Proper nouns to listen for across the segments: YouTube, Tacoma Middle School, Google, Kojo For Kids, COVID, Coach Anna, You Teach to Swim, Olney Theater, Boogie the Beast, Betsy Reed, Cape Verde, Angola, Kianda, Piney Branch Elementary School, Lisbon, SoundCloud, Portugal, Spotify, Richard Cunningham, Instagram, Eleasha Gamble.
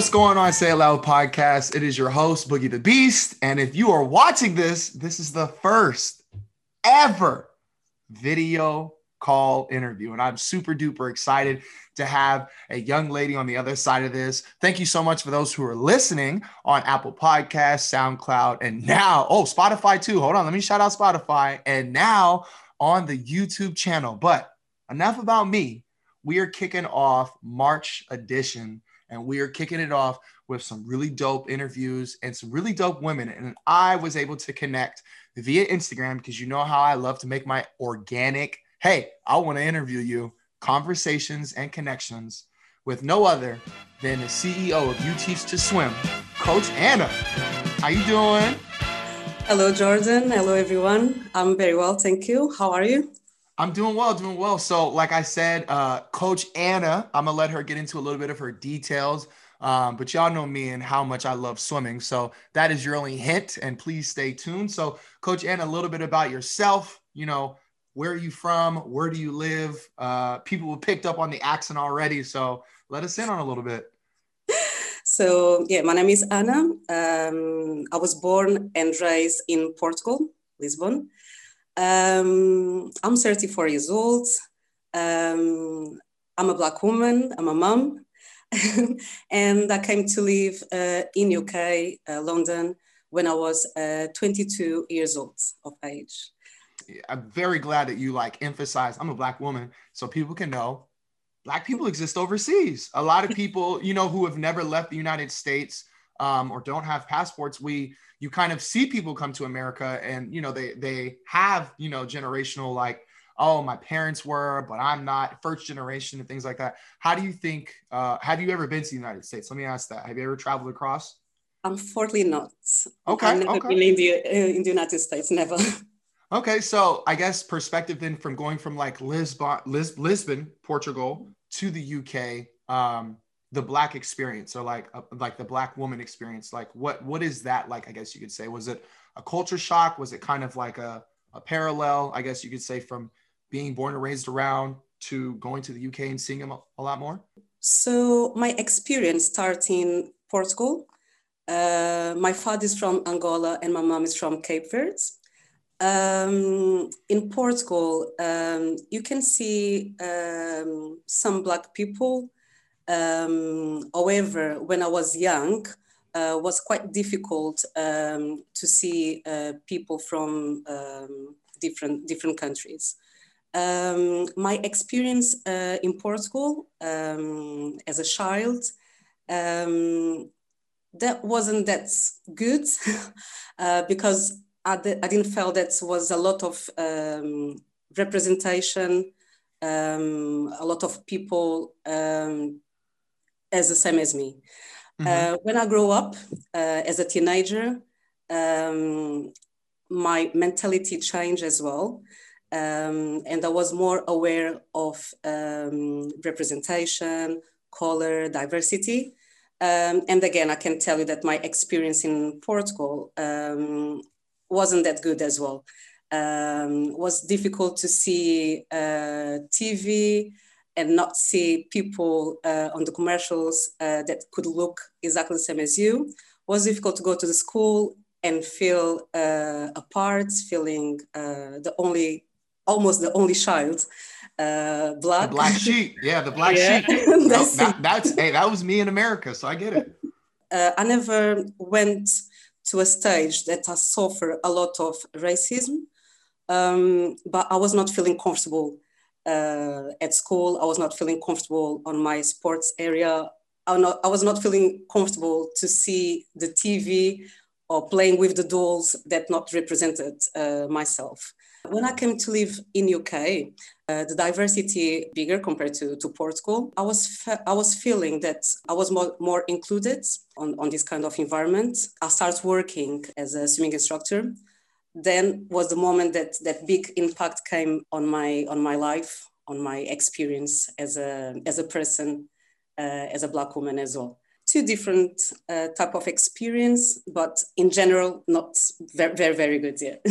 What's going on, Say It Loud podcast? It is your host, Boogie the Beast. And if you are watching this, this is the first ever video call interview. And I'm super duper excited to have a young lady on the other side of this. Thank you so much for those who are listening on Apple Podcasts, SoundCloud, and now, Spotify too. Hold on, let me shout out Spotify. And now on the YouTube channel. But enough about me. We are kicking off March edition. And we are kicking it off with some really dope interviews and some really dope women. And I was able to connect via Instagram because you know how I love to make my organic, hey, I want to interview you, conversations and connections with no other than the CEO of You Teach to Swim, Coach Anna. How you doing? Hello, Jordan. Hello, everyone. I'm very well. Thank you. How are you? I'm doing well, doing well. So like I said, Coach Anna, I'm going to let her get into a little bit of her details, but y'all know me and how much I love swimming. So that is your only hint, and please stay tuned. So Coach Anna, a little bit about yourself, you know, where are you from? Where do you live? People picked up on the accent already. So let us in on a little bit. So yeah, my name is Anna. I was born and raised in Portugal, Lisbon. I'm 34 years old. I'm a Black woman. I'm a mom. And I came to live in UK, London, when I was 22 years old of age. Yeah, I'm very glad that you emphasize I'm a Black woman so people can know Black people exist overseas. A lot of people, you know, who have never left the United States or don't have passports, you kind of see people come to America and, you know, they have, you know, generational, like, oh, my parents were, but I'm not, first generation and things like that. How do you think, have you ever been to the United States? Let me ask that. Have you ever traveled across? Unfortunately not. Okay. I've never been in the United States, never. Okay. So I guess perspective then from going from like Lisbon, Portugal to the UK, the Black experience or like the Black woman experience, like what is that like, I guess you could say? Was it a culture shock? Was it kind of like a parallel, I guess you could say, from being born and raised around to going to the UK and seeing them a lot more? So my experience started in Portugal. My father is from Angola and my mom is from Cape Verde. In Portugal, you can see some Black people. However, when I was young, was quite difficult to see people from different countries. My experience in Portugal as a child, that wasn't that good because I didn't feel that was a lot of representation, a lot of people as the same as me. Mm-hmm. When I grew up as a teenager, my mentality changed as well. And I was more aware of representation, color, diversity. And again, I can tell you that my experience in Portugal wasn't that good as well. Was difficult to see TV and not see people on the commercials that could look exactly the same as you. Was difficult to go to the school and feel apart, feeling almost the only child, Black. The Black sheep, yeah, the Black sheep. That was me in America, so I get it. I never went to a stage that I suffer a lot of racism, but I was not feeling comfortable at school. I was not feeling comfortable on my sports area. I was not feeling comfortable to see the TV or playing with the dolls that not represented myself. When I came to live in UK, the diversity bigger compared to Portugal. I was feeling that I was more included on this kind of environment. I started working as a swimming instructor. Then was the moment that big impact came on my life, on my experience as a person, as a Black woman as well. Two different type of experience, but in general, not very, very, very good yet.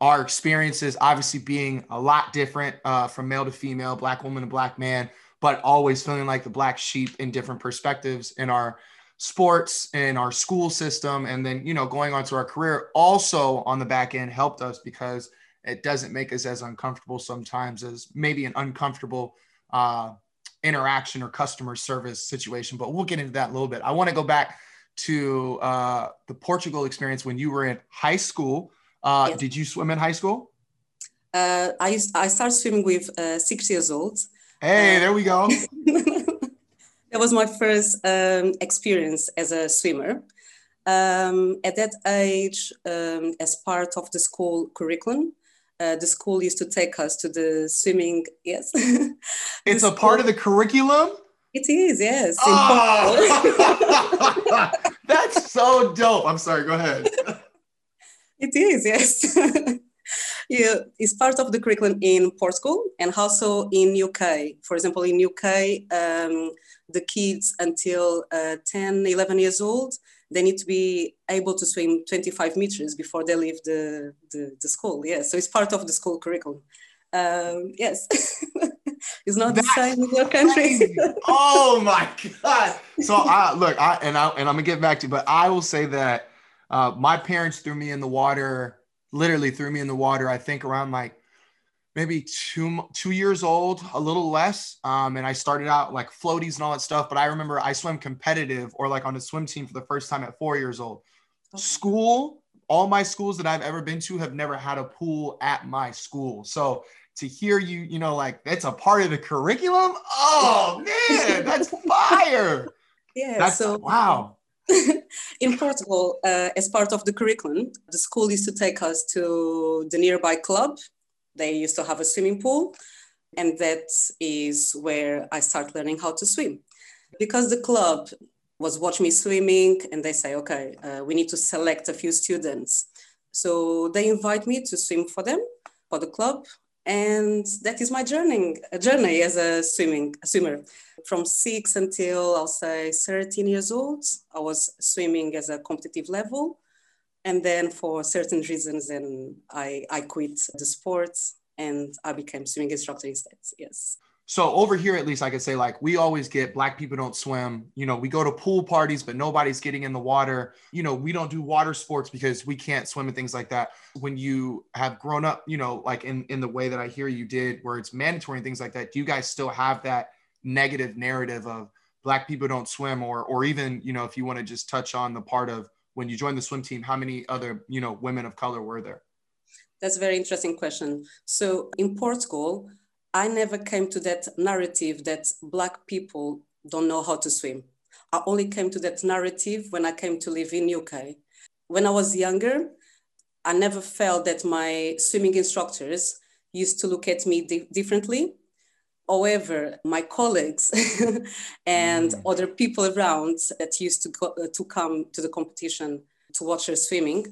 Our experiences obviously being a lot different from male to female, Black woman to Black man, but always feeling like the Black sheep in different perspectives in our sports and our school system, and then, you know, going on to our career also on the back end helped us, because it doesn't make us as uncomfortable sometimes as maybe an uncomfortable interaction or customer service situation. But we'll get into that in a little bit. I want to go back to the Portugal experience when you were in high school. Yes. Did you swim in high school? I started swimming with 6 years old. Hey, there we go. That was my first experience as a swimmer. At that age, as part of the school curriculum, the school used to take us to the swimming. Yes. It's a part of the curriculum? It is, yes. Oh! That's so dope. I'm sorry, go ahead. It is, yes. Yeah, it's part of the curriculum in Portugal and also in UK. For example, in UK, the kids until 10, 11 years old, they need to be able to swim 25 meters before they leave the school. Yeah, so it's part of the school curriculum. Yes, it's not the same in your country. Oh my God. So I'm gonna get back to you, but I will say that my parents threw me in the water, literally threw me in the water, I think around like maybe two years old, a little less. And I started out like floaties and all that stuff. But I remember I swam competitive or like on a swim team for the first time at 4 years old. Okay. School, all my schools that I've ever been to have never had a pool at my school. So to hear you, you know, like that's a part of the curriculum. Oh man, that's fire. Yeah. That's, so wow. In Portugal, as part of the curriculum, the school used to take us to the nearby club. They used to have a swimming pool, and that is where I start learning how to swim. Because the club was watching me swimming, and they say, okay, we need to select a few students. So they invite me to swim for them, for the club, and that is my journey as a swimmer. From 6 until, I'll say, 13 years old, I was swimming as a competitive level. And then for certain reasons, then I quit the sport and I became swimming instructor instead. Yes. So over here, at least I could say, like, we always get Black people don't swim. You know, we go to pool parties, but nobody's getting in the water. You know, we don't do water sports because we can't swim and things like that. When you have grown up, you know, like in the way that I hear you did, where it's mandatory and things like that, do you guys still have that negative narrative of Black people don't swim? Or even, you know, if you want to just touch on the part of when you joined the swim team, how many other, you know, women of color were there? That's a very interesting question. So in Portugal, I never came to that narrative that Black people don't know how to swim. I only came to that narrative when I came to live in UK. When I was younger, I never felt that my swimming instructors used to look at me differently. However, my colleagues and other people around that used to come to the competition to watch her swimming,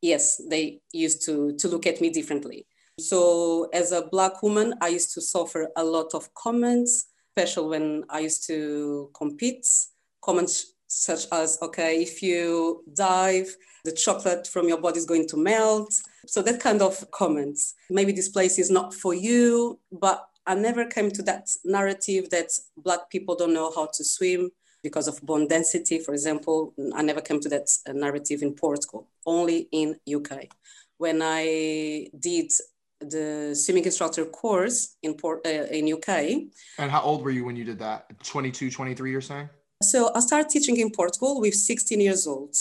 yes, they used to look at me differently. So as a Black woman, I used to suffer a lot of comments, especially when I used to compete. Comments such as, okay, if you dive, the chocolate from your body is going to melt. So that kind of comments. Maybe this place is not for you, but I never came to that narrative that Black people don't know how to swim because of bone density, for example. I never came to that narrative in Portugal, only in UK. When I did the swimming instructor course in UK. And how old were you when you did that? 22, 23, you're saying? So I started teaching in Portugal with 16 years old.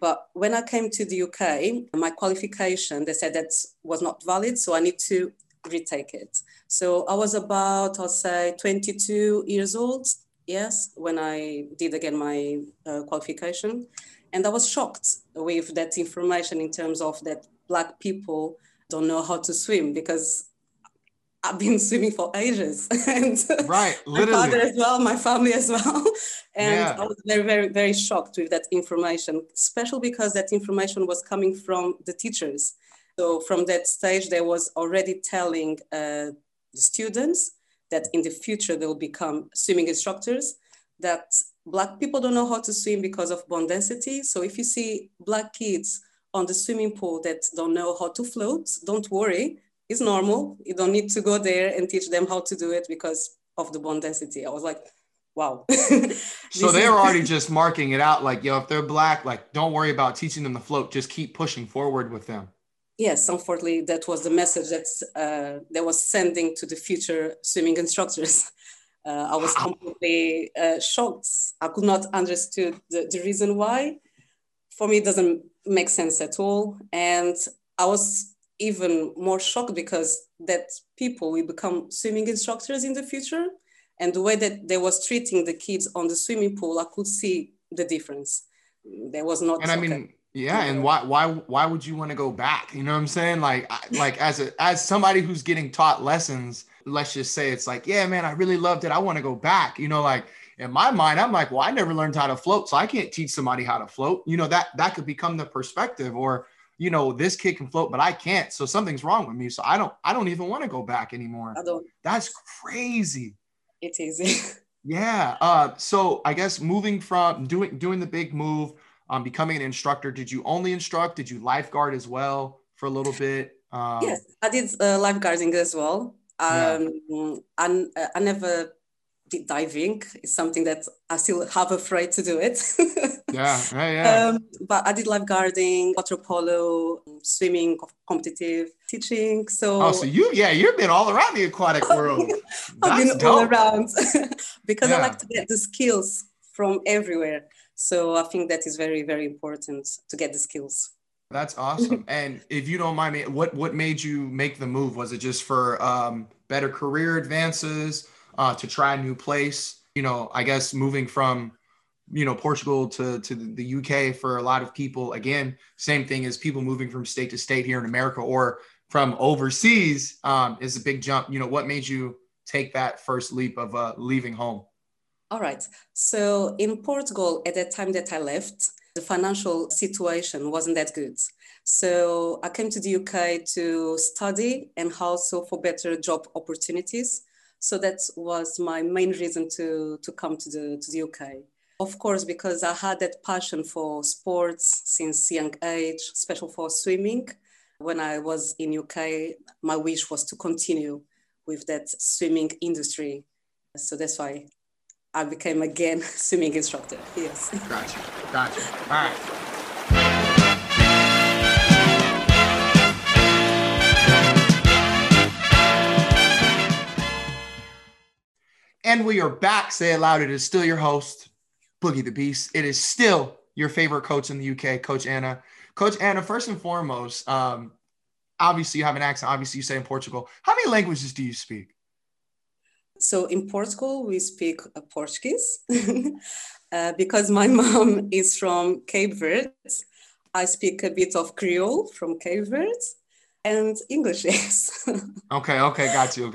But when I came to the UK, my qualification, they said that was not valid, so I need to retake it. So I was about, I'll say, 22 years old, yes, when I did again my qualification. And I was shocked with that information in terms of that Black people don't know how to swim, because I've been swimming for ages. And right, literally. My father as well, my family as well. And yeah. I was very, very, very shocked with that information, especially because that information was coming from the teachers. So from that stage, they was already telling the students that in the future they'll become swimming instructors, that Black people don't know how to swim because of bone density. So if you see Black kids on the swimming pool that don't know how to float, don't worry, it's normal. You don't need to go there and teach them how to do it because of the bone density. I was like, wow. So they're already just marking it out. Like, yo, if they're black, like, don't worry about teaching them the float. Just keep pushing forward with them. Yes, unfortunately, that was the message that was sending to the future swimming instructors. I was completely shocked. I could not understand the reason why. For me, it doesn't make sense at all. And I was even more shocked because that people will become swimming instructors in the future. And the way that they was treating the kids on the swimming pool, I could see the difference. There was not... And I mean, yeah, and why would you want to go back? You know what I'm saying? Like, as somebody who's getting taught lessons, let's just say it's like, yeah, man, I really loved it. I want to go back. You know, like, in my mind, I'm like, well, I never learned how to float, so I can't teach somebody how to float. You know, that could become the perspective, or, you know, this kid can float, but I can't. So something's wrong with me. So I don't even want to go back anymore. I don't. That's crazy. It's easy. Yeah. So I guess moving from doing the big move, becoming an instructor, did you only instruct? Did you lifeguard as well for a little bit? Yes, I did lifeguarding as well. Yeah. I never did diving. It's something that I still have afraid to do it. Yeah. But I did lifeguarding, water polo, swimming, competitive teaching. So you've been all around the aquatic world. I've been all around because I like to get the skills from everywhere. So I think that is very, very important to get the skills. That's awesome. And if you don't mind me, what made you make the move? Was it just for better career advances, to try a new place? You know, I guess moving from, you know, Portugal to the UK for a lot of people, again, same thing as people moving from state to state here in America or from overseas is a big jump. You know, what made you take that first leap of leaving home? All right. So in Portugal, at that time that I left, the financial situation wasn't that good. So I came to the UK to study and also for better job opportunities. So that was my main reason to come to the UK. Of course, because I had that passion for sports since young age, especially for swimming. When I was in UK, my wish was to continue with that swimming industry. So that's why I became, again, swimming instructor, yes. Gotcha, all right. And we are back. Say It Loud. It is still your host, Boogie the Beast. It is still your favorite coach in the UK, Coach Anna. Coach Anna, first and foremost, obviously you have an accent. Obviously you say in Portugal. How many languages do you speak? So in Portugal, we speak Portuguese because my mom is from Cape Verde. I speak a bit of Creole from Cape Verde and English. Yes. Okay, got you.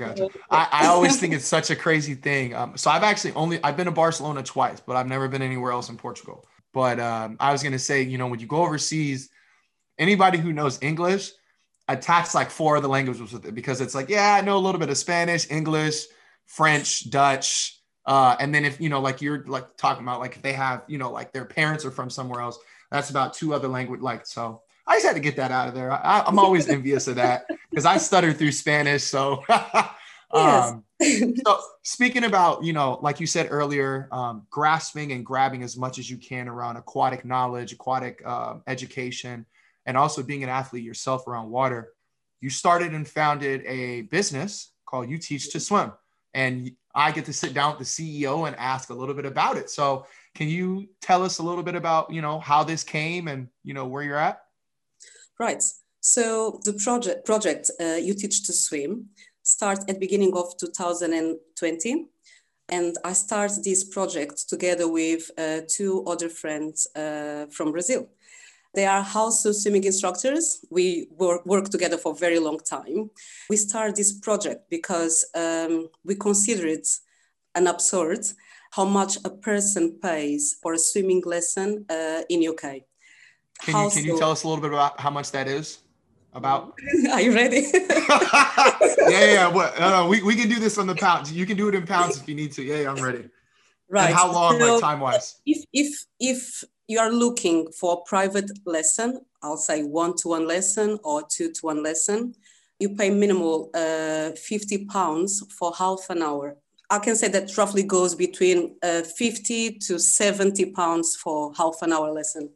I always think it's such a crazy thing. So I've been to Barcelona twice, but I've never been anywhere else in Portugal. But I was going to say, you know, when you go overseas, anybody who knows English attacks like four other languages with it because it's like, yeah, I know a little bit of Spanish, English, French, Dutch, and then if, you know, like you're like talking about, like if they have, you know, like their parents are from somewhere else, that's about two other language. Like, so I just had to get that out of there. I'm always envious of that because I stutter through Spanish. So, so speaking about, you know, like you said earlier, grasping and grabbing as much as you can around aquatic knowledge, aquatic education, and also being an athlete yourself around water, you started and founded a business called You Teach to Swim. And I get to sit down with the CEO and ask a little bit about it. So can you tell us a little bit about, you know, how this came and, you know, where you're at? Right. So the project You Teach to Swim starts at beginning of 2020. And I started this project together with two other friends from Brazil. They are also swimming instructors. We work together for a very long time. We started this project because we consider it an absurd how much a person pays for a swimming lesson in UK. Can you tell us a little bit about how much that is? About? Are you ready? Yeah. What? No, we can do this on the pounds. You can do it in pounds if you need to. Yeah, I'm ready. Right. And how long, so, like time-wise? If you are looking for a private lesson, I'll say one-to-one lesson or two-to-one lesson, you pay minimal £50 for half an hour I can say that roughly goes between 50 to 70 pounds for half an hour lesson.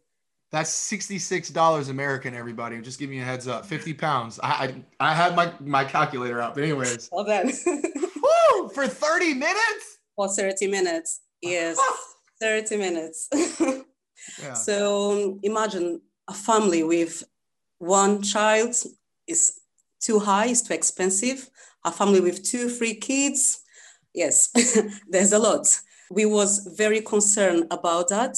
That's $66 American, everybody. Just give me a heads up, 50 pounds. I had my calculator out, but anyways. Well then. Woo, for 30 minutes? For 30 minutes, yes, 30 minutes. Yeah. So imagine a family with one child is too high, it's too expensive. A family with 2, 3 kids, yes, there's a lot. We was very concerned about that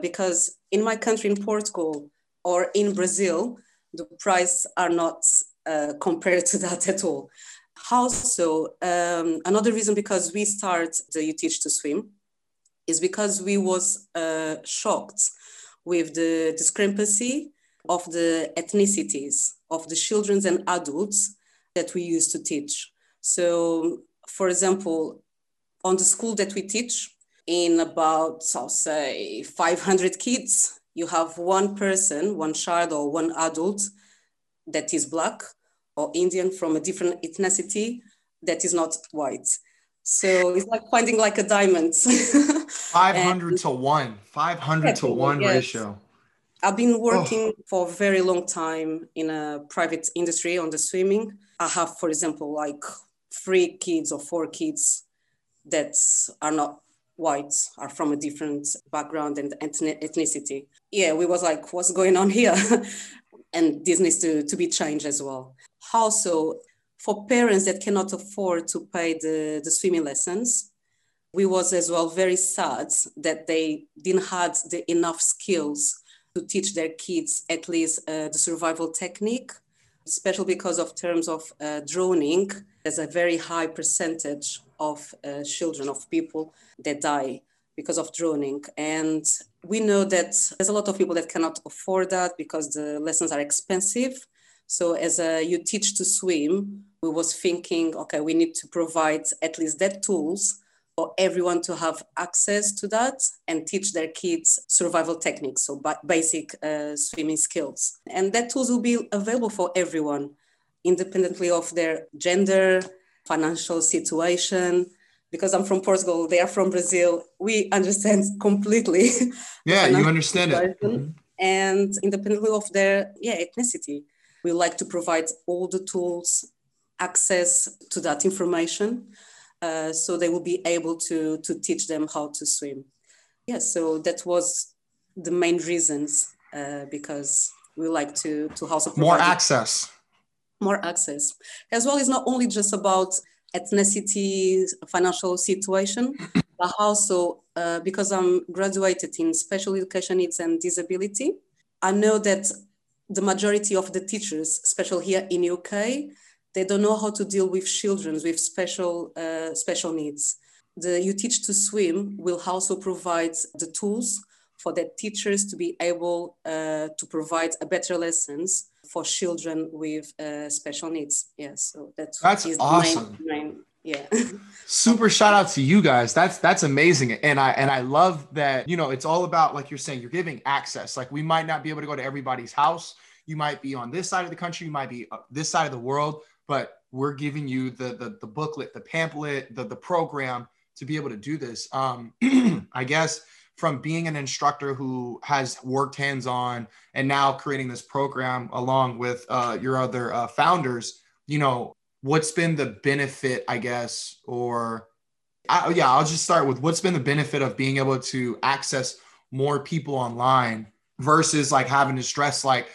because in my country, in Portugal or in Brazil, the prices are not compared to that at all. How so? Another reason because we start the You Teach to Swim is because we was shocked with the discrepancy of the ethnicities of the children and adults that we used to teach. So, for example, on the school that we teach, in about, I'll say, 500 kids, you have one person, one child or one adult that is Black or Indian from a different ethnicity that is not white. So it's like finding like a diamond. 500 to 1, 500 to 1 ratio. I've been working for a very long time in a private industry on the swimming. I have, for example, like 3 kids or 4 kids that are not white, are from a different background and ethnicity. Yeah, we was like, what's going on here? And this needs to be changed as well. How so? For parents that cannot afford to pay the swimming lessons, we was as well very sad that they didn't have the enough skills to teach their kids at least the survival technique, especially because of terms of drowning. There's a very high percentage of children, of people that die because of drowning. And we know that there's a lot of people that cannot afford that because the lessons are expensive. So as You Teach to Swim, we was thinking, okay, we need to provide at least that tools for everyone to have access to that and teach their kids survival techniques, so basic swimming skills. And that tools will be available for everyone, independently of their gender, financial situation. Because I'm from Portugal, they are from Brazil, we understand completely. Yeah, you understand it. Mm-hmm. And independently of their ethnicity. We like to provide all the tools, access to that information, so they will be able to teach them how to swim. Yeah, so that was the main reasons because we like to also provide more access. More access. As well, it's not only just about ethnicity, financial situation, but also because I'm graduated in special education needs and disability, I know that the majority of the teachers, especially here in UK, they don't know how to deal with children with special needs. The You Teach to Swim will also provide the tools for the teachers to be able to provide a better lessons for children with special needs. Yeah, so that's awesome. Yeah. Super shout out to you guys. That's amazing. And I love that, it's all about, like you're saying, you're giving access. Like we might not be able to go to everybody's house. You might be on this side of the country. You might be this side of the world, but we're giving you the booklet, the pamphlet, the program to be able to do this. I guess from being an instructor who has worked hands-on and now creating this program along with your other founders, what's been the benefit, I guess, I'll just start with what's been the benefit of being able to access more people online versus like having to stress, like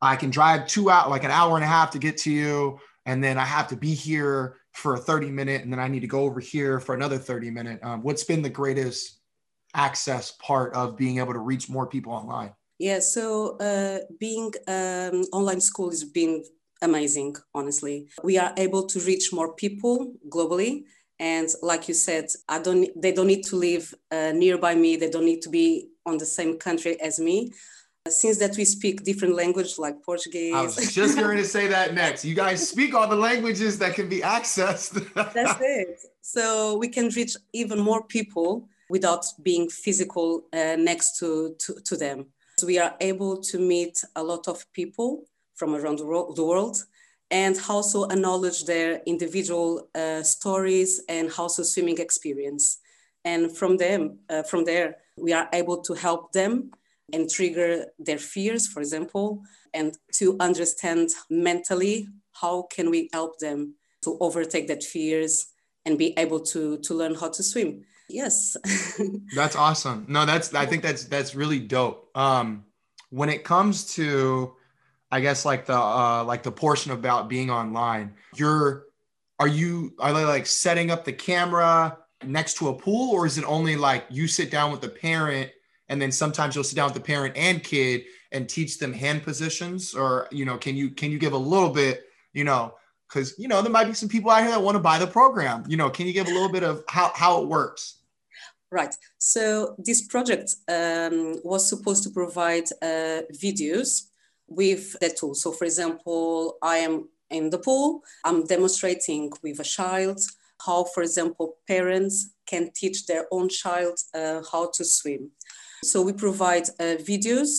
I can drive 2 hours, like an hour and a half to get to you. And then I have to be here for a 30-minute and then I need to go over here for another 30-minute. What's been the greatest access part of being able to reach more people online? Yeah, so being online school has been amazing, honestly. We are able to reach more people globally. And like you said, they don't need to live nearby me. They don't need to be on the same country as me. Since that we speak different languages like Portuguese. I was just going to say that next. You guys speak all the languages that can be accessed. That's it. So we can reach even more people without being physical next to them. So we are able to meet a lot of people from around the world and also acknowledge their individual stories and also swimming experience. And from there, we are able to help them and trigger their fears, for example, and to understand mentally how can we help them to overtake that fears and be able to learn how to swim. Yes. That's awesome. No, I think that's really dope. When it comes to, I guess, like the portion about being online, are they like setting up the camera next to a pool, or is it only like you sit down with the parent and then sometimes you'll sit down with the parent and kid and teach them hand positions? Or, you know, can you give a little bit, you know, because, you know, there might be some people out here that want to buy the program, you know, can you give a little bit of how it works? Right. So this project was supposed to provide videos with the tool. So for example, I am in the pool, I'm demonstrating with a child how, for example, parents can teach their own child how to swim. So we provide videos,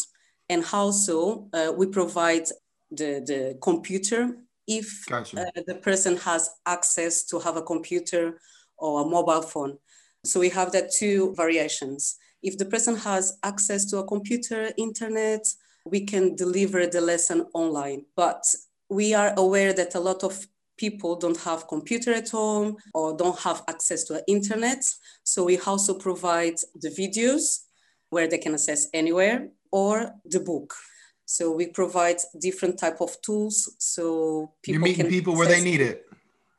and also we provide the computer if the person has access to have a computer or a mobile phone. So we have that two variations. If the person has access to a computer, internet, we can deliver the lesson online. But we are aware that a lot of people don't have computer at home or don't have access to internet. So we also provide the videos where they can access anywhere, or the book. So we provide different type of tools. So people You're meeting can people where they need it.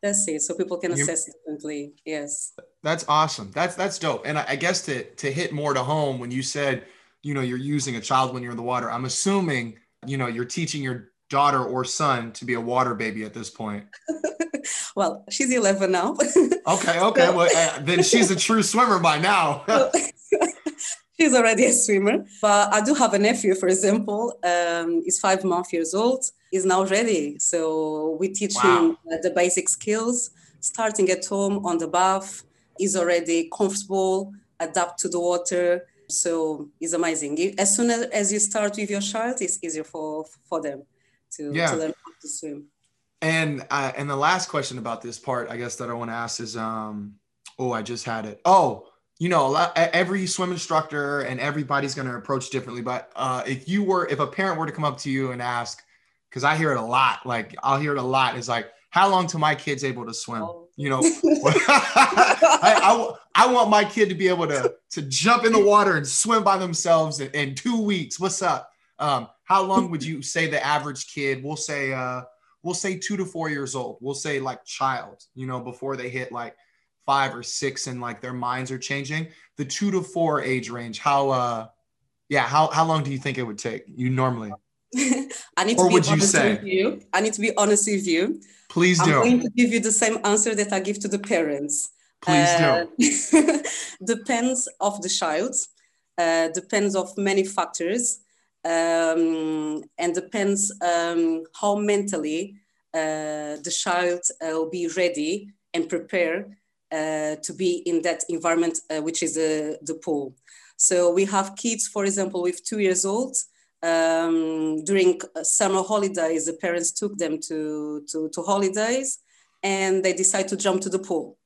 That's it. So people can access differently. Yes. That's awesome. That's dope. And I guess to hit more to home, when you said, you know, you're using a child when you're in the water, I'm assuming, you know, you're teaching your daughter or son to be a water baby at this point. Well, she's 11 now. Okay. Well, then she's a true swimmer by now. She's already a swimmer, but I do have a nephew, for example. He's 5 months old. He's now ready. So we teach him the basic skills, starting at home on the bath. He's already comfortable, adapt to the water. So it's amazing. As soon as you start with your child, it's easier for them to learn how to swim. And the last question about this part, I guess, that I want to ask is, I just had it. Oh. You know, every swim instructor and everybody's going to approach differently. But if a parent were to come up to you and ask, because I hear it a lot, like I'll hear it a lot, is like, how long till my kid's able to swim? Oh. You know, I want my kid to be able to jump in the water and swim by themselves in 2 weeks. What's up? How long would you say the average kid? We'll say 2 to 4 years old. We'll say like child, you know, before they hit like 5 or 6 and like their minds are changing, the 2 to 4 age range. How long do you think it would take you normally? I need to be honest with you. Please do. I'm going to give you the same answer that I give to the parents. Please do. Depends of the child, depends of many factors, and depends how mentally the child will be ready and prepare to be in that environment, which is the pool. So we have kids, for example, with 2 years old. During summer holidays, the parents took them to holidays and they decide to jump to the pool.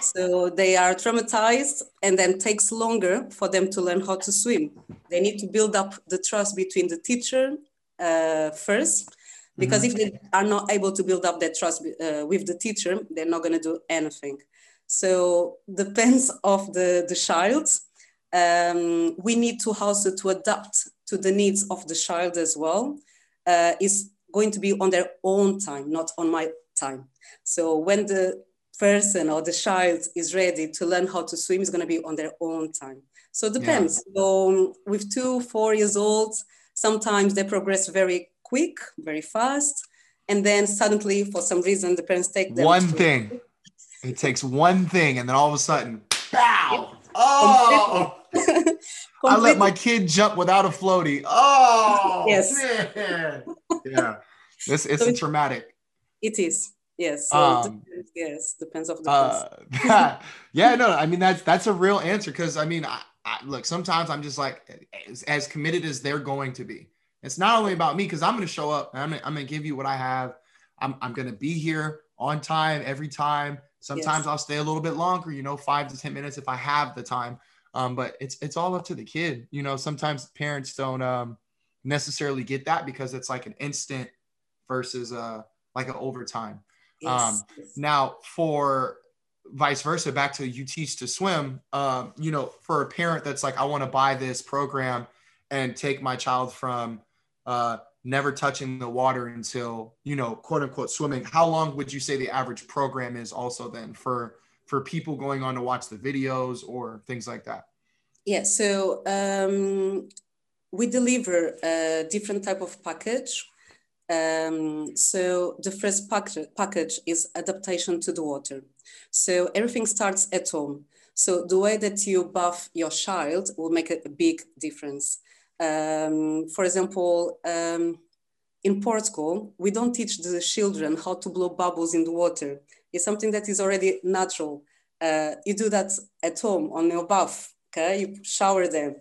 So they are traumatized, and then takes longer for them to learn how to swim. They need to build up the trust between the teacher first, because if they are not able to build up that trust with the teacher, they're not going to do anything. So depends of the child. We need to also to adapt to the needs of the child as well. It's going to be on their own time, not on my time. So when the person or the child is ready to learn how to swim, it's going to be on their own time. So depends. Yeah. So with 2, 4 years old, sometimes they progress very quick, very fast, and then suddenly for some reason the parents take them it takes one thing, and then all of a sudden, pow! Yep. Oh, I let my kid jump without a floaty. Oh, yes, man. Yeah. It's traumatic. It is, yes. So depends on the person. I mean that's a real answer, because I mean I look, sometimes I'm just like as committed as they're going to be. It's not only about me, because I'm going to show up and I'm going to give you what I have. I'm going to be here on time every time. Sometimes I'll stay a little bit longer, 5 to 10 minutes if I have the time. But it's all up to the kid. Sometimes parents don't necessarily get that because it's like an instant versus like an overtime. Now for vice versa, back to You Teach to Swim, for a parent that's like, I want to buy this program and take my child from never touching the water until, quote unquote swimming. How long would you say the average program is also then for people going on to watch the videos or things like that? Yeah. So we deliver a different type of package. So the first package is adaptation to the water. So everything starts at home. So the way that you bath your child will make a big difference. For example, in Portugal, we don't teach the children how to blow bubbles in the water. It's something that is already natural. You do that at home on your bath, okay? You shower them.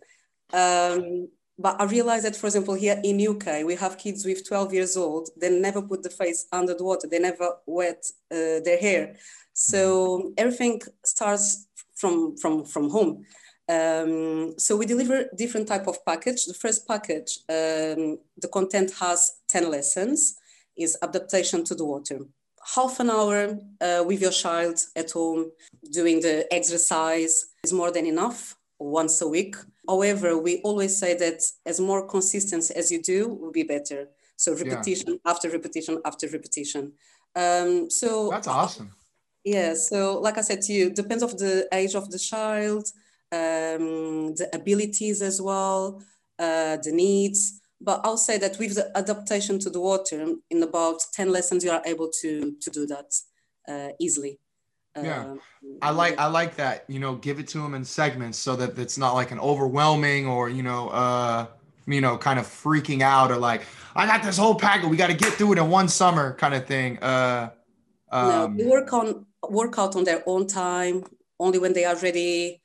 But I realized that, for example, here in UK, we have kids with 12 years old. They never put the face under the water. They never wet their hair. So everything starts from home. So we deliver different type of package. The first package, the content has 10 lessons, is adaptation to the water. Half an hour with your child at home, doing the exercise is more than enough, once a week. However, we always say that as more consistency as you do will be better. So repetition after repetition after repetition. So that's awesome. Yeah. So like I said to you, depends on the age of the child, the abilities as well, the needs. But I'll say that with the adaptation to the water, in about 10 lessons, you are able to do that easily. Yeah, I like that, give it to them in segments so that it's not like an overwhelming or, kind of freaking out or like, I got this whole packet, we got to get through it in one summer kind of thing. No, they work out on their own time, only when they are ready.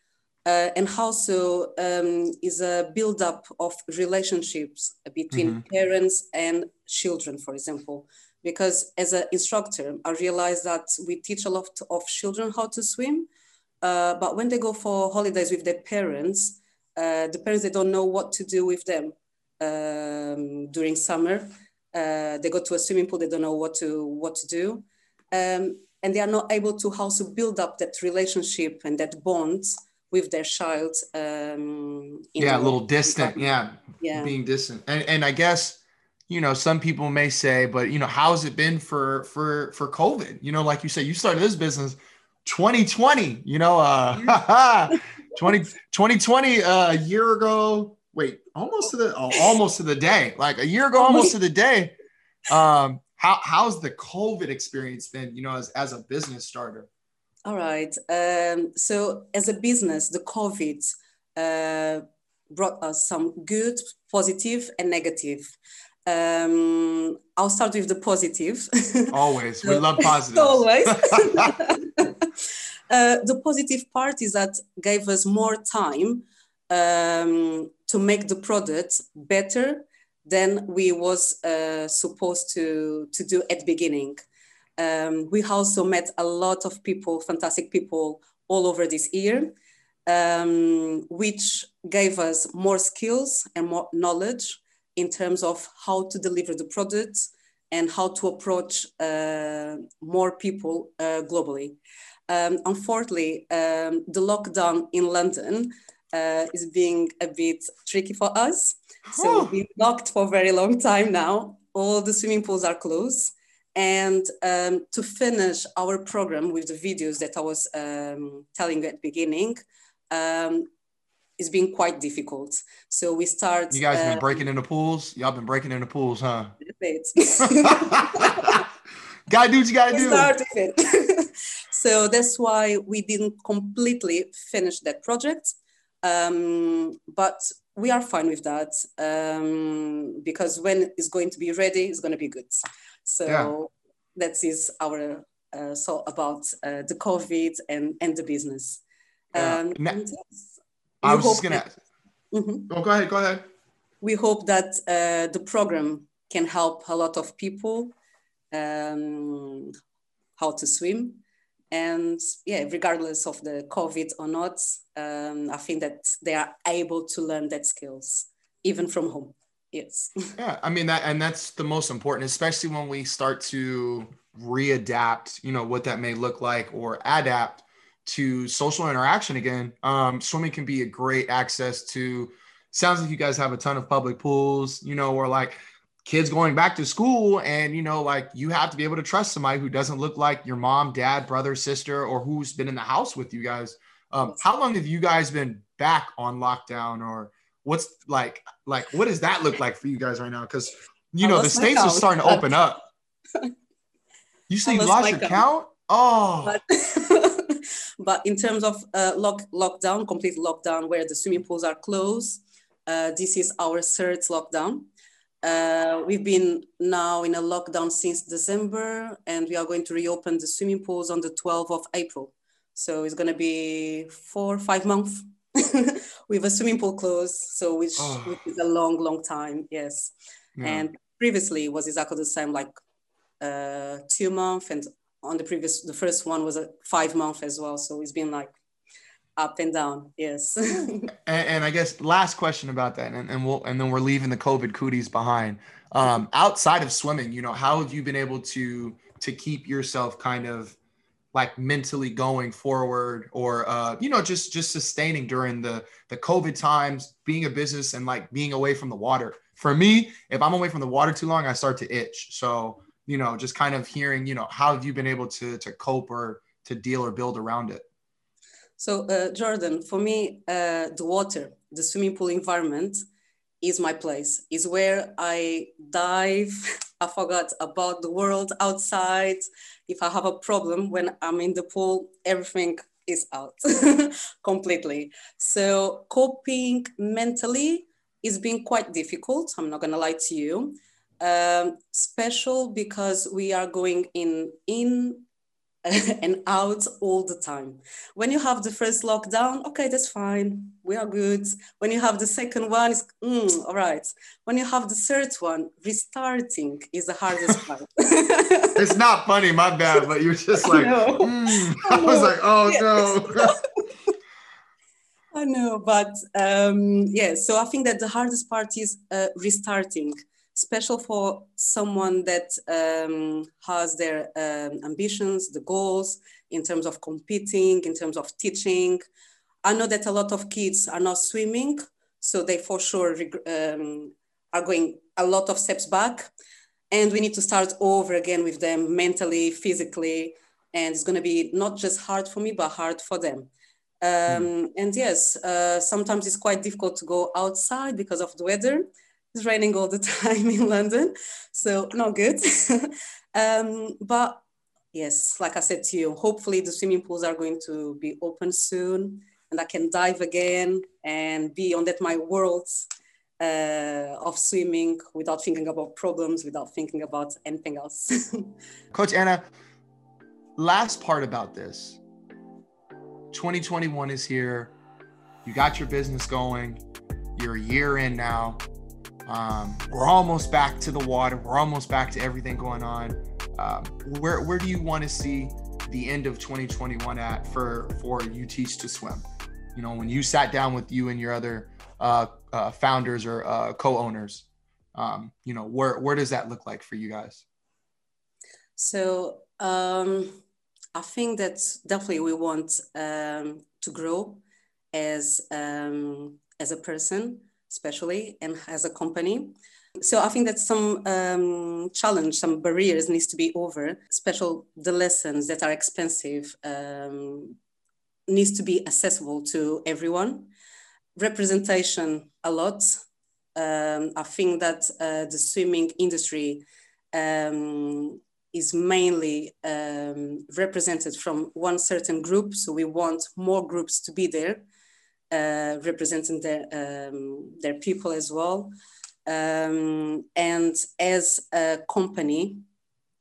And also is a build-up of relationships between parents and children, for example. Because as an instructor, I realized that we teach a lot of children how to swim, but when they go for holidays with their parents, the parents, they don't know what to do with them during summer. They go to a swimming pool, they don't know what to do. And they are not able to also build up that relationship and that bond with their child. A little distant, being distant. And I guess, some people may say, but how's it been for COVID? Like you said, you started this business 2020, 2020, a year ago, almost to the day, like a year ago, almost to the day. How's the COVID experience been, as a business starter? All right. So as a business, the COVID, brought us some good, positive and negative. I'll start with the positive. Always, we love positives. Always. The positive part is that gave us more time to make the product better than we was supposed to do at the beginning. We also met a lot of people, fantastic people all over this year, which gave us more skills and more knowledge in terms of how to deliver the product and how to approach more people globally. Unfortunately, the lockdown in London is being a bit tricky for us. So we've been locked for a very long time now. All the swimming pools are closed. And to finish our program with the videos that I was telling at the beginning, it's been quite difficult. So we start. You guys been breaking into pools? Y'all been breaking into pools, huh? Gotta do what you gotta do. Start with it. So that's why we didn't completely finish that project. But we are fine with that because when it's going to be ready, it's going to be good. So that is our thought about the COVID and the business. I was just gonna. Oh, go ahead. We hope that the program can help a lot of people how to swim. And yeah, regardless of the COVID or not, I think that they are able to learn that skills, even from home. Yes. Yeah, I mean, that, and that's the most important, especially when we start to readapt, you know, what that may look like, or adapt to social interaction again. Swimming can be a great access to, sounds like you guys have a ton of public pools, you know, or like kids going back to school, and, you know, like you have to be able to trust somebody who doesn't look like your mom, dad, brother, sister, or who's been in the house with you guys. How long have you guys been back on lockdown, or what's like, what does that look like for you guys right now? Cause you know, the states are starting to open up. You say you lost your count? Oh. But in terms of lockdown, complete lockdown, where the swimming pools are closed, this is our third lockdown. We've been now in a lockdown since December, and we are going to reopen the swimming pools on the 12th of April. So it's going to be 4 or 5 months with a swimming pool closed, so which is a long, long time, yes. Yeah. And previously it was exactly the same, like 2 months, and on the first one was a 5 month as well. So it's been like up and down. Yes. and I guess last question about that, and then we're leaving the COVID cooties behind. Outside of swimming, you know, how have you been able to keep yourself kind of like mentally going forward, or, you know, just sustaining during the COVID times, being a business and like being away from the water? For me, if I'm away from the water too long, I start to itch. So, you know, just kind of hearing, you know, how have you been able to cope or to deal or build around it? So, Jordan, for me, the water, the swimming pool environment is my place, is where I dive. I forgot about the world outside. If I have a problem when I'm in the pool, everything is out completely. So coping mentally is being quite difficult. I'm not going to lie to you. Special because we are going in and out all the time. When you have the first lockdown, okay, that's fine, we are good. When you have the second one, it's all right. When you have the third one, restarting is the hardest part. It's not funny, my bad, but you're just like, I was like, oh yes. No. I know, but yeah, so I think that the hardest part is restarting. Special for someone that has their ambitions, the goals, in terms of competing, in terms of teaching. I know that a lot of kids are not swimming, so they for sure are going a lot of steps back. And we need to start over again with them mentally, physically. And it's going to be not just hard for me, but hard for them. And yes, sometimes it's quite difficult to go outside because of the weather. It's raining all the time in London, so not good. But yes, like I said to you, hopefully the swimming pools are going to be open soon, and I can dive again and be on that my world of swimming without thinking about problems, without thinking about anything else. Coach Anna, last part about this. 2021 is here. You got your business going. You're a year in now. We're almost back to the water. We're almost back to everything going on. Where do you want to see the end of 2021 at for You Teach to Swim? You know, when you sat down with you and your other founders or co-owners, you know, where does that look like for you guys? So I think that definitely we want to grow as a person, especially, and as a company. So I think that some challenge, some barriers needs to be over, especially the lessons that are expensive needs to be accessible to everyone. Representation a lot. I think that the swimming industry is mainly represented from one certain group. So we want more groups to be there, representing their people as well. And as a company,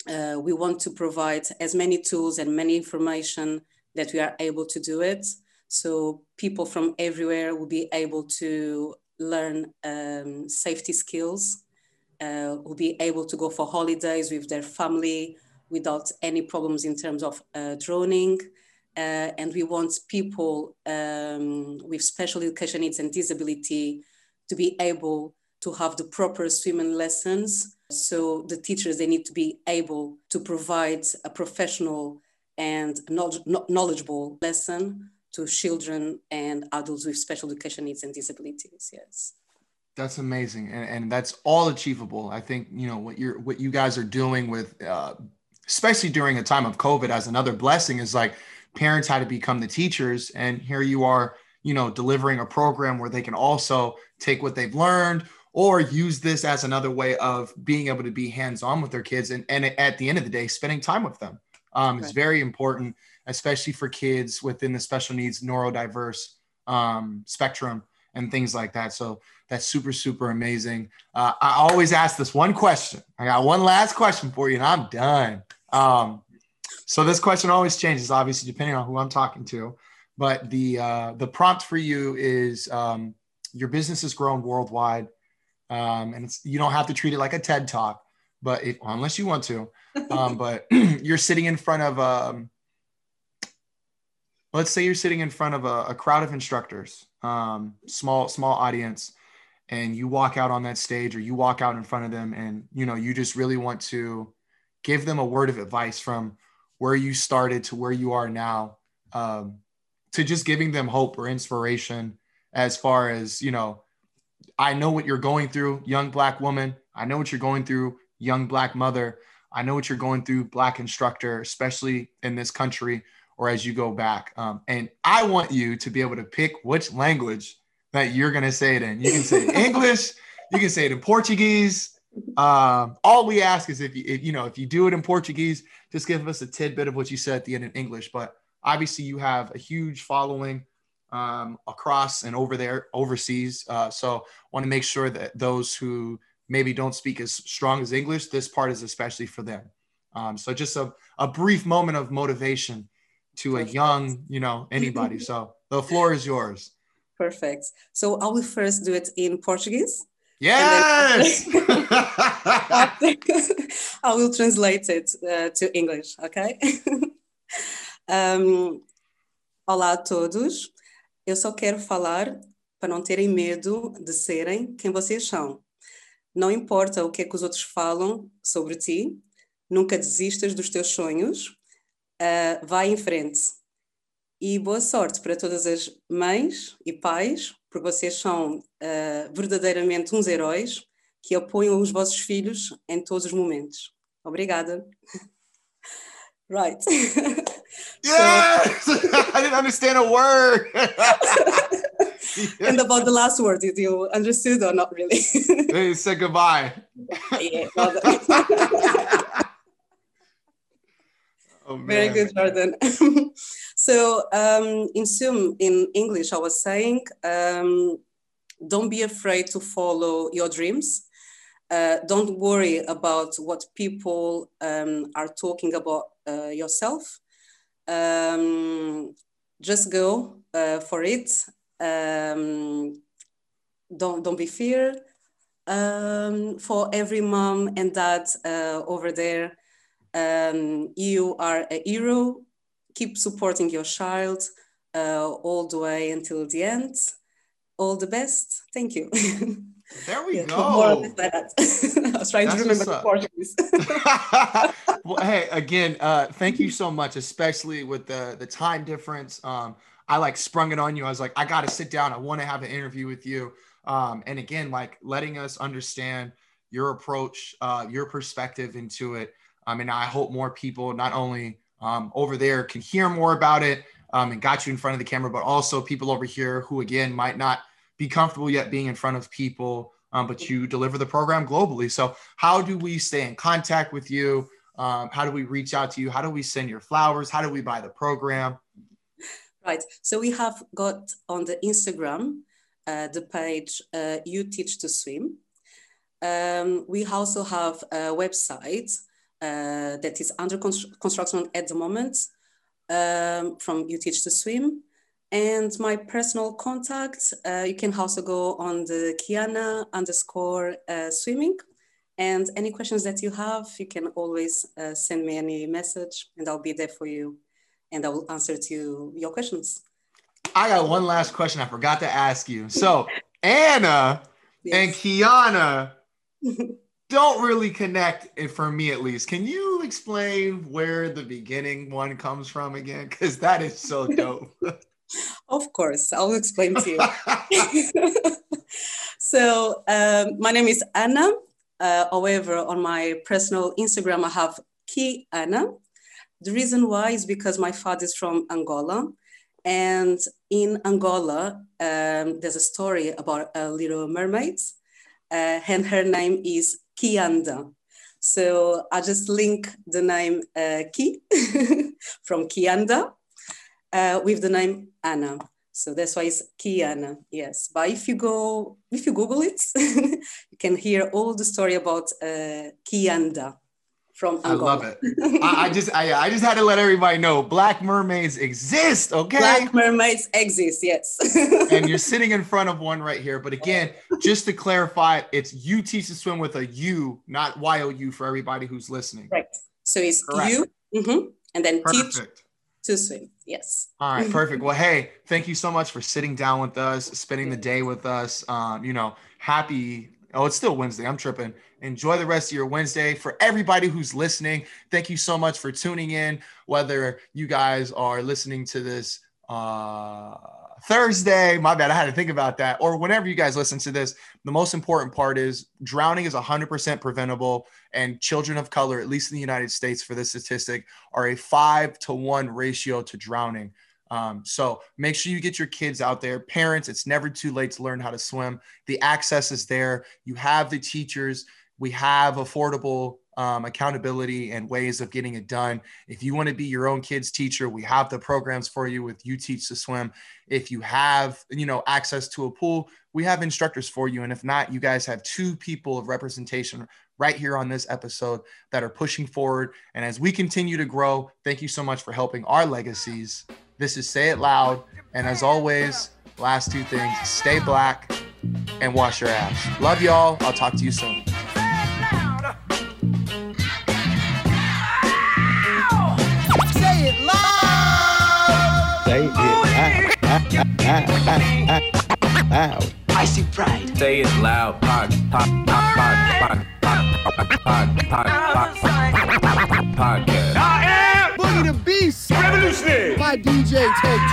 we want to provide as many tools and many information that we are able to do it. So people from everywhere will be able to learn safety skills will be able to go for holidays with their family without any problems in terms of drowning. And we want people with special education needs and disability to be able to have the proper swimming lessons. So the teachers, they need to be able to provide a professional and knowledgeable lesson to children and adults with special education needs and disabilities. Yes. That's amazing. And that's all achievable. I think, you know, what you guys are doing with, especially during a time of COVID, as another blessing is like parents had to become the teachers. And here you are, you know, delivering a program where they can also take what they've learned or use this as another way of being able to be hands-on with their kids. And at the end of the day, spending time with them is very important, especially for kids within the special needs, neurodiverse spectrum and things like that. So that's super, super amazing. I always ask this one question. I got one last question for you and I'm done. So this question always changes, obviously, depending on who I'm talking to. But the prompt for you is your business has grown worldwide. And it's, you don't have to treat it like a TED Talk, but it, unless you want to, but you're sitting in front of, let's say you're sitting in front of a crowd of instructors, small audience, and you walk out on that stage or you walk out in front of them and, you know, you just really want to give them a word of advice from where you started to where you are now, to just giving them hope or inspiration as far as, you know, I know what you're going through, young Black woman. I know what you're going through, young Black mother. I know what you're going through, Black instructor, especially in this country or as you go back. And I want you to be able to pick which language that you're going to say it in. You can say it in English, you can say it in Portuguese. All we ask is if you do it in Portuguese, just give us a tidbit of what you said at the end in English. But obviously you have a huge following across and overseas. So I want to make sure that those who maybe don't speak as strong as English, this part is especially for them. So just a brief moment of motivation to a young, you know, anybody. So the floor is yours. Perfect. So I will first do it in Portuguese. Yes! Then, I will translate it to English, ok? Olá a todos. Eu só quero falar para não terem medo de serem quem vocês são. Não importa o que é que os outros falam sobre ti, nunca desistas dos teus sonhos, vai em frente. E boa sorte para todas as mães e pais, porque vocês são verdadeiramente uns heróis que apoiam os vossos filhos em todos os momentos. Obrigada. Right. Yes! So, I didn't understand a word. And about the last word, did you understood or not really? They said goodbye. Yeah, well oh, man. Very good, Jordan. So in Zoom, in English, I was saying, don't be afraid to follow your dreams. Don't worry about what people are talking about yourself. Just go for it. Don't be fear. For every mom and dad over there, you are a hero. Keep supporting your child all the way until the end. All the best. Thank you. There we go. More than that. I was trying to remember the Portuguese. Well, hey, again, thank you so much, especially with the time difference. I like sprung it on you. I was like, I got to sit down. I want to have an interview with you. And again, like letting us understand your approach, your perspective into it. And I hope more people, not only over there, can hear more about it and got you in front of the camera, but also people over here who, again, might not be comfortable yet being in front of people, but you deliver the program globally. So how do we stay in contact with you? How do we reach out to you? How do we send your flowers? How do we buy the program? Right. So we have got on the Instagram, the page, You Teach to Swim. We also have a website that is under construction at the moment from You Teach to Swim. And my personal contact, you can also go on the Kianda _swimming And any questions that you have, you can always send me any message and I'll be there for you and I will answer to your questions. I got one last question I forgot to ask you. So Anna and Kianda don't really connect, and for me at least. Can you explain where the beginning one comes from again? Because that is so dope. Of course, I'll explain to you. So my name is Anna. However, on my personal Instagram, I have Kianda. The reason why is because my father is from Angola. And in Angola, there's a story about a little mermaid, and her name is Kianda. So I just link the name Ki from Kianda with the name Anna. So that's why it's Kianda, yes. But if you Google it, you can hear all the story about Kianda. From Angola. I love it. I just had to let everybody know Black mermaids exist, okay? Black mermaids exist, yes. And you're sitting in front of one right here. But again, just to clarify, it's You Teach to Swim with a U, not Y-O-U for everybody who's listening. Right. So it's correct. You and then perfect. Teach to swim, yes. All right, perfect. Well, hey, thank you so much for sitting down with us, spending the day with us. Happy... Oh, it's still Wednesday. I'm tripping. Enjoy the rest of your Wednesday. For everybody who's listening, thank you so much for tuning in. Whether you guys are listening to this Thursday, my bad, I had to think about that, or whenever you guys listen to this, the most important part is drowning is 100% preventable, and children of color, at least in the United States for this statistic, are a 5-to-1 ratio to drowning. So make sure you get your kids out there. Parents, it's never too late to learn how to swim. The access is there. You have the teachers. We have affordable accountability and ways of getting it done. If you want to be your own kid's teacher, we have the programs for you with You Teach to Swim. If you have, access to a pool, we have instructors for you. And if not, you guys have two people of representation right here on this episode that are pushing forward. And as we continue to grow, thank you so much for helping our legacies. This is Say It Loud. And as always, last two things, stay black and wash your ass. Love y'all. I'll talk to you soon. Say it loud. Say it loud. I see pride. Say it loud. Podcast. I am Boogie the Beast. Revolutionary. My DJ Take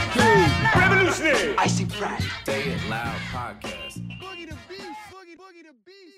2. Revolutionary. I see pride. Say it loud. Podcast. Boogie the Beast. Boogie the Beast.